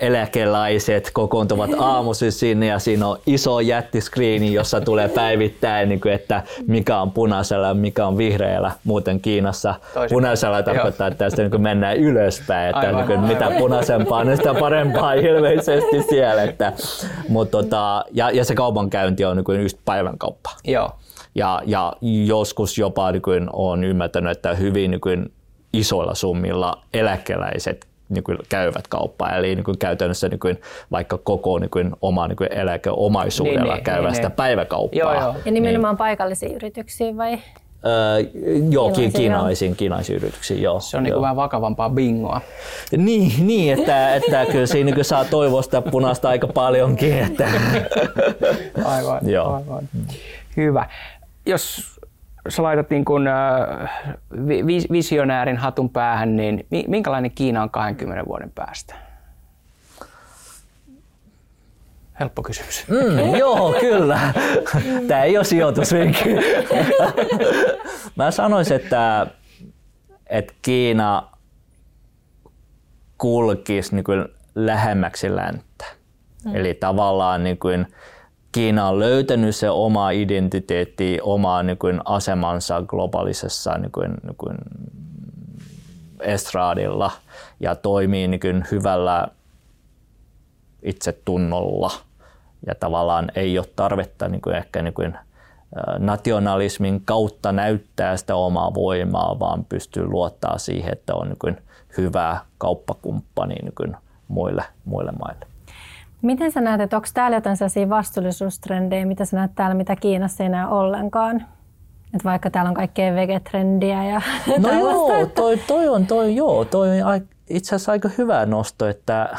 eläkeläiset kokoontuvat aamuisin sinne ja siinä on iso jättiskriini, jossa tulee päivittäin, niin kuin, että mikä on punaisella ja mikä on vihreällä. Muuten Kiinassa toisin punaisella tarkoittaa, että tästä niin mennään ylöspäin. Että aivan, niin kuin, mitä punaisempaa, niin sitä parempaa ilmeisesti siellä. Että, mutta, tota, ja, ja se kaupankäynti on niin just päivän kauppa. Joo. Ja, ja joskus jopa niin kuin olen ymmärtänyt, että hyvin niin kuin isoilla summilla eläkeläiset niin kuin käyvät kauppaa. Eli niin kuin käytännössä niin kuin vaikka koko niin kuin oma niin kuin eläkeomaisuudella niin, niin, käyvät niin, sitä niin. päiväkauppaa. Joo, joo. Ja nimenomaan niin. Paikallisiin yrityksiin vai? Öö, joo, kiinaisiin, kiinaisiin yrityksiin, joo. Se on niin kuin vähän vakavampaa bingoa. Niin, niin että, että kyllä siinä niin saa toivoa sitä punaista aika paljonkin. Että. Aivan, joo. Aivan. Hyvä. Jos sä laitat niin kuin visionäärin hatun päähän, niin minkälainen Kiina on kaksikymmentä vuoden päästä? Helppo kysymys. Mm, joo, kyllä. Tämä ei ole sijoitusvinkki. Mä sanoisin, että, että Kiina kulkisi niin kuin lähemmäksi länttä. Mm. Eli tavallaan niin kuin Kiina on löytänyt se oma identiteetti, oma niin kuin asemansa globaalisessa niin kuin, niin kuin estraadilla ja toimii niin kuin hyvällä itsetunnolla. Ja tavallaan ei ole tarvetta niin kuin ehkä niin kuin nationalismin kautta näyttää sitä omaa voimaa, vaan pystyy luottaa siihen, että on niin kuin hyvä kauppakumppani niin kuin muille, muille maille. Miten sä näet, että onko täällä jotain sellaisia vastuullisuustrendejä, mitä sä näet täällä, mitä Kiinassa ei näe ollenkaan? Et vaikka täällä on kaikkea vegetrendiä ja no tällaista. Joo, toi, toi on, toi, joo, toi on itse asiassa aika hyvä nosto, että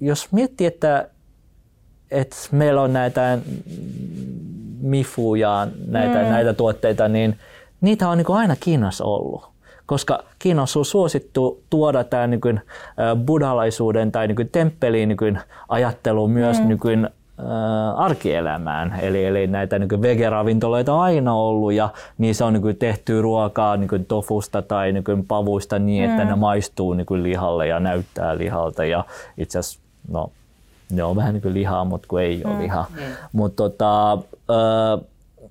jos miettii, että, että meillä on näitä mifuja, näitä, mm. näitä tuotteita, niin niitä on niin kuin aina Kiinassa ollut. Koska Kiinassa on suosittu tuoda tämä niin kuin buddhalaisuuden tai niin kuin temppelin niin kuin ajattelu myös mm. niin kuin arkielämään. Eli, eli näitä niin kuin vegeravintoloita on aina ollut ja niissä on niin kuin tehty ruokaa niin kuin tofusta tai niin kuin pavuista niin, että mm. ne maistuu niin kuin lihalle ja näyttää lihalta. Ja itse asiassa no, ne on vähän niin kuin lihaa, mutta kun ei mm. ole lihaa. Mm. Mutta tota,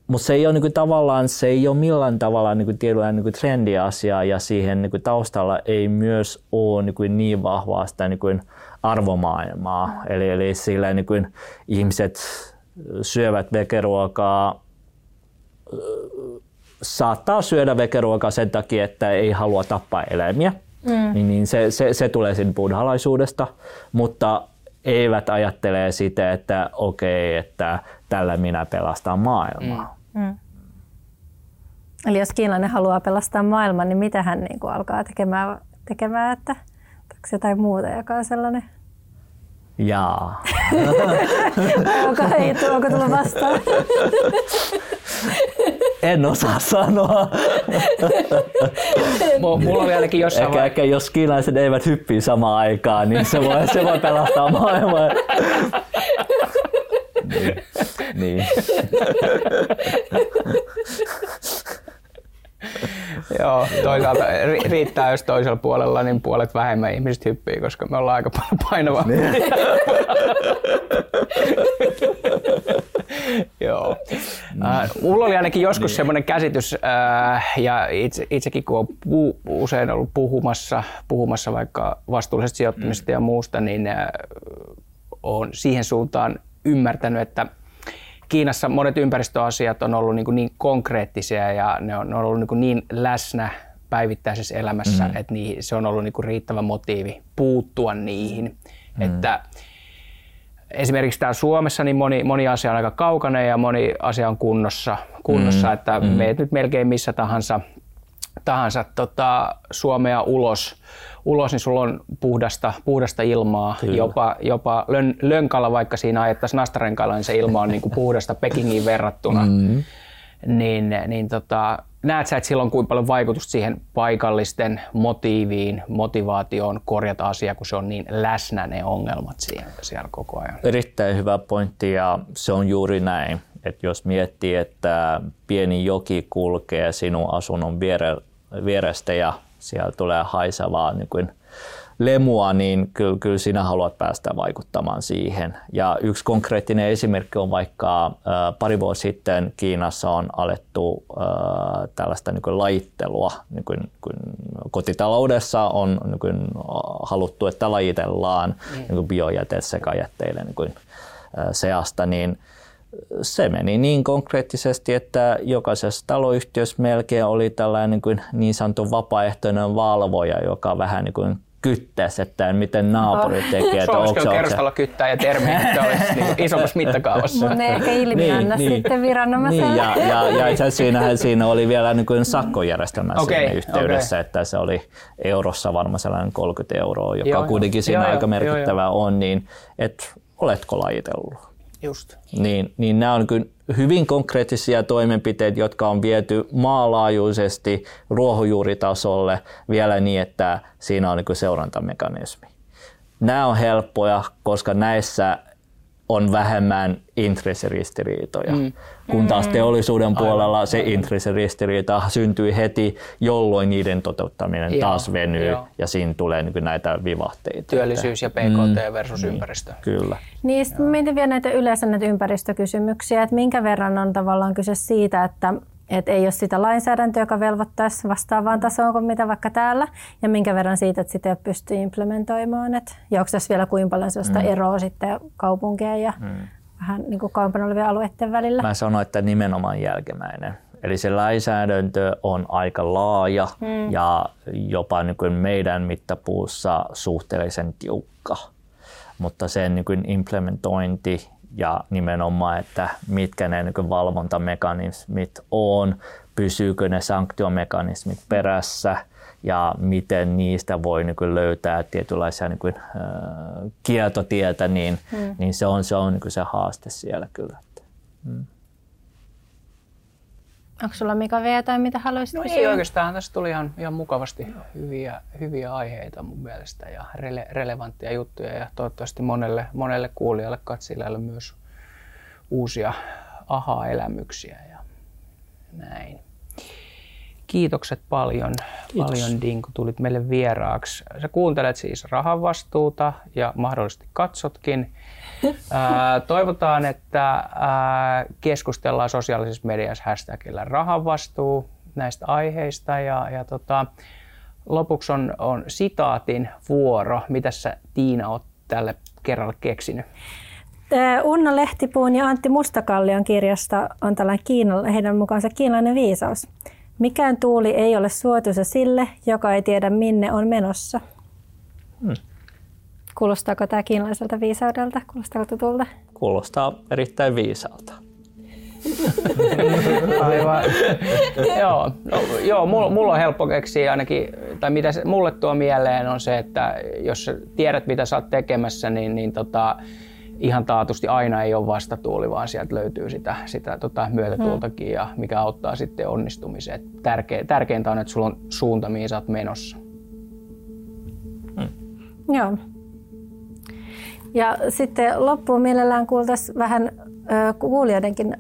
mut se ei ole niin kuin tavallaan, se ei ole millään tavalla niin kuin tiedon niin kuin trendiasiaa ja siihen niin kuin taustalla ei myös ole niin kuin niin vahvaa sitä niin kuin arvomaailmaa. Mm. Eli, eli sillä niin kuin ihmiset syövät vegeruokaa, saattaa syödä vegeruokaa sen takia, että ei halua tappaa eläimiä, mm. niin, niin se, se, se tulee siinä buddhalaisuudesta, mutta eivät ajattele sitä, että okei, okay, että tällä minä pelastan maailmaa. Mm. Mm. Eli jos kiinalainen haluaa pelastaa maailman, niin mitä hän niin kuin alkaa tekemään, tekemään että onko jotain muuta, joka on sellainen? Jaa. Onko, hei, onko tullut vastaan? En osaa sanoa. Mulla on vieläkin jossain ehkä, ehkä jos kiinalaiset eivät hyppii samaan aikaan, niin se voi, se voi pelastaa maailmaa. Niin. Niin. Joo, toisaalta riittää, jos toisella puolella niin puolet vähemmän ihmiset hyppii, koska me ollaan aika paljon painavaa. Joo. Uh, mulla oli ainakin joskus niin. semmoinen käsitys, uh, ja itse, itsekin kun olen pu, usein ollut puhumassa, puhumassa vaikka vastuullisesta sijoittamisesta mm. ja muusta, niin uh, olen siihen suuntaan ymmärtänyt, että Kiinassa monet ympäristöasiat on ollut niin, kuin niin konkreettisia ja ne on ollut niin, kuin niin läsnä päivittäisessä elämässä, mm. että niihin, se on ollut niin kuin riittävä motiivi puuttua niihin. Mm. Että esimerkiksi täällä Suomessa niin moni, moni asia on aika kaukana ja moni asia on kunnossa, kunnossa mm. että mm. meet nyt melkein missä tahansa, tahansa tota, Suomea ulos. ulos, niin sulla on puhdasta, puhdasta ilmaa. Kyllä. Jopa, jopa lön, lönkalla, vaikka siinä ajettaisiin nastarenkailla, niin se ilma on niin kuin puhdasta Pekingiin verrattuna. Mm-hmm. Niin, niin tota, näet sä, että silloin kuinka paljon vaikutusta siihen paikallisten motiiviin, motivaatioon korjata asiaa, kun se on niin läsnä ne ongelmat siellä, siellä koko ajan? Erittäin hyvä pointti ja se on juuri näin. Että jos miettii, että pieni joki kulkee sinun asunnon viere, vierestä ja siellä tulee haisevaa niin kuin lemua, niin kyllä, kyllä sinä haluat päästä vaikuttamaan siihen. Ja yksi konkreettinen esimerkki on vaikka äh, pari vuotta sitten Kiinassa on alettu äh, tällaista niin kuin lajittelua. Niin kuin, niin kuin kotitaloudessa on niin kuin haluttu, että lajitellaan mm. niin kuin biojäte sekajätteille niin kuin, äh, seasta. Niin se meni niin konkreettisesti, että jokaisessa taloyhtiössä melkein oli tällainen niin, kuin niin sanottu vapaaehtoinen valvoja, joka vähän niin kuin kyttäisi, että miten naapuri tekee. Suomessa kyllä kerrostalo kyttää ja termiinit olisi niin isommassa mittakaavassa. Mutta ne ehkä ilmiönnä niin, sitten niin, viranomaisella. Niin, ja ja, ja itse asiassa siinä oli vielä niin kuin sakkojärjestelmä okay, siinä yhteydessä, okay. että se oli eurossa varmaan sellainen kolmekymmentä euroa, joka joo, kuitenkin joo, siinä joo, aika joo, merkittävä joo, on, niin että oletko lajitellut? Just. Niin, niin nämä on kyllä hyvin konkreettisia toimenpiteitä, jotka on viety maalaajuisesti ruohonjuuritasolle vielä niin, että siinä on niin kuin seurantamekanismi. Nämä on helppoja, koska näissä on vähemmän intressiristiriitoja, mm. kun taas teollisuuden puolella aivan, se intressiristiriita syntyy heti, jolloin niiden toteuttaminen joo, taas venyy joo. ja siinä tulee niin kuin näitä vivahteita. Työllisyys ja P K T versus mm. ympäristö. Kyllä. Niin, sitten mietin vielä näitä yleensä näitä ympäristökysymyksiä, että minkä verran on tavallaan kyse siitä, että et ei ole sitä lainsäädäntöä, joka velvoittaisi vastaavaan tasoon kuin mitä vaikka täällä, ja minkä verran siitä, että sitä ei pysty implementoimaan. Et, ja onko tässä vielä kuinka paljon sellaista mm. eroa sitten kaupunkien ja mm. vähän niin kuin kauempana olevien alueiden välillä? Mä sanoin, että nimenomaan jälkimmäinen. Eli se lainsäädäntö on aika laaja mm. ja jopa niin kuin meidän mittapuussa suhteellisen tiukka, mutta sen niin kuin implementointi ja nimenomaan, että mitkä ne niin valvontamekanismit on, pysyykö ne sanktiomekanismit perässä ja miten niistä voi niin löytää tietynlaisia niin kuin, äh, kiertotietä, niin, mm. niin se on, se, on niin se haaste siellä kyllä. Mm. Onko sulla Mika vielä jotain, mitä haluaisit no kysyä? Ei oikeastaan, tässä tuli ihan, ihan mukavasti hyviä, hyviä aiheita mun mielestä ja rele, relevantteja juttuja ja toivottavasti monelle, monelle kuulijalle, katselijalle myös uusia aha-elämyksiä ja näin. Kiitokset paljon, Kiitos. paljon Ding, kun tulit meille vieraaksi. Sä kuuntelet siis Rahan vastuuta ja mahdollisesti katsotkin. Ää, toivotaan, että ää, keskustellaan sosiaalisessa mediassa hashtagillä Rahan vastuu näistä aiheista. Ja, ja tota, lopuksi on, on sitaatin vuoro. Mitäs sä, Tiina, oot tälle kerralle keksinyt? Unna Lehtipuun ja Antti Mustakallion kirjasta on tällainen Kiina, heidän mukaansa kiinalainen viisaus. Mikään tuuli ei ole suotuisa sille, joka ei tiedä minne on menossa. Hmm. Kuulostaako tämä kiinalaiselta viisaudelta? Kuulostaako tutulta? Kuulostaa erittäin viisaalta. Aivan. Joo, no, joo mulla, mulla on helppo keksiä ainakin, tai mitä se, mulle tuo mieleen on se, että jos tiedät mitä sä oot tekemässä, niin, niin tota, ihan taatusti aina ei ole vastatuuli, vaan sieltä löytyy sitä, sitä tota myötätuultakin, ja mikä auttaa sitten onnistumiseen. Tärke, tärkeintä on, että sulla on suunta, mihin sä oot menossa. Hmm. Joo. Ja sitten loppuun mielellään kuultaisiin vähän kuulijoidenkin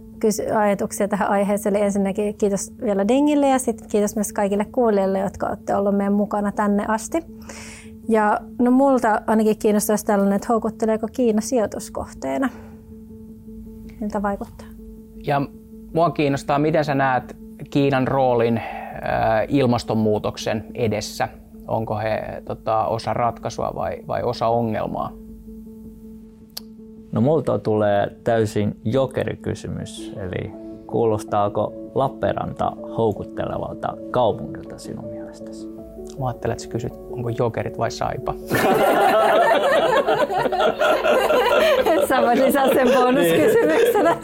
ajatuksia tähän aiheeseen. Eli ensinnäkin kiitos vielä Dingille ja sitten kiitos myös kaikille kuulijoille, jotka olette olleet meidän mukana tänne asti. Ja no multa ainakin kiinnostaisi tällainen, että houkutteleeko Kiina sijoituskohteena? Miltä vaikuttaa? Ja mua kiinnostaa, miten sä näet Kiinan roolin ilmastonmuutoksen edessä. Onko he tota, osa ratkaisua vai, vai osa ongelmaa? No multa tulee täysin jokerikysymys, eli kuulostaako Lappeenranta houkuttelevalta kaupunkilta sinun mielestäsi? Mä ajattelen, että sä kysyt, onko jokerit vai Saipa? Sä voit lisää sen bonuskysymyksenä.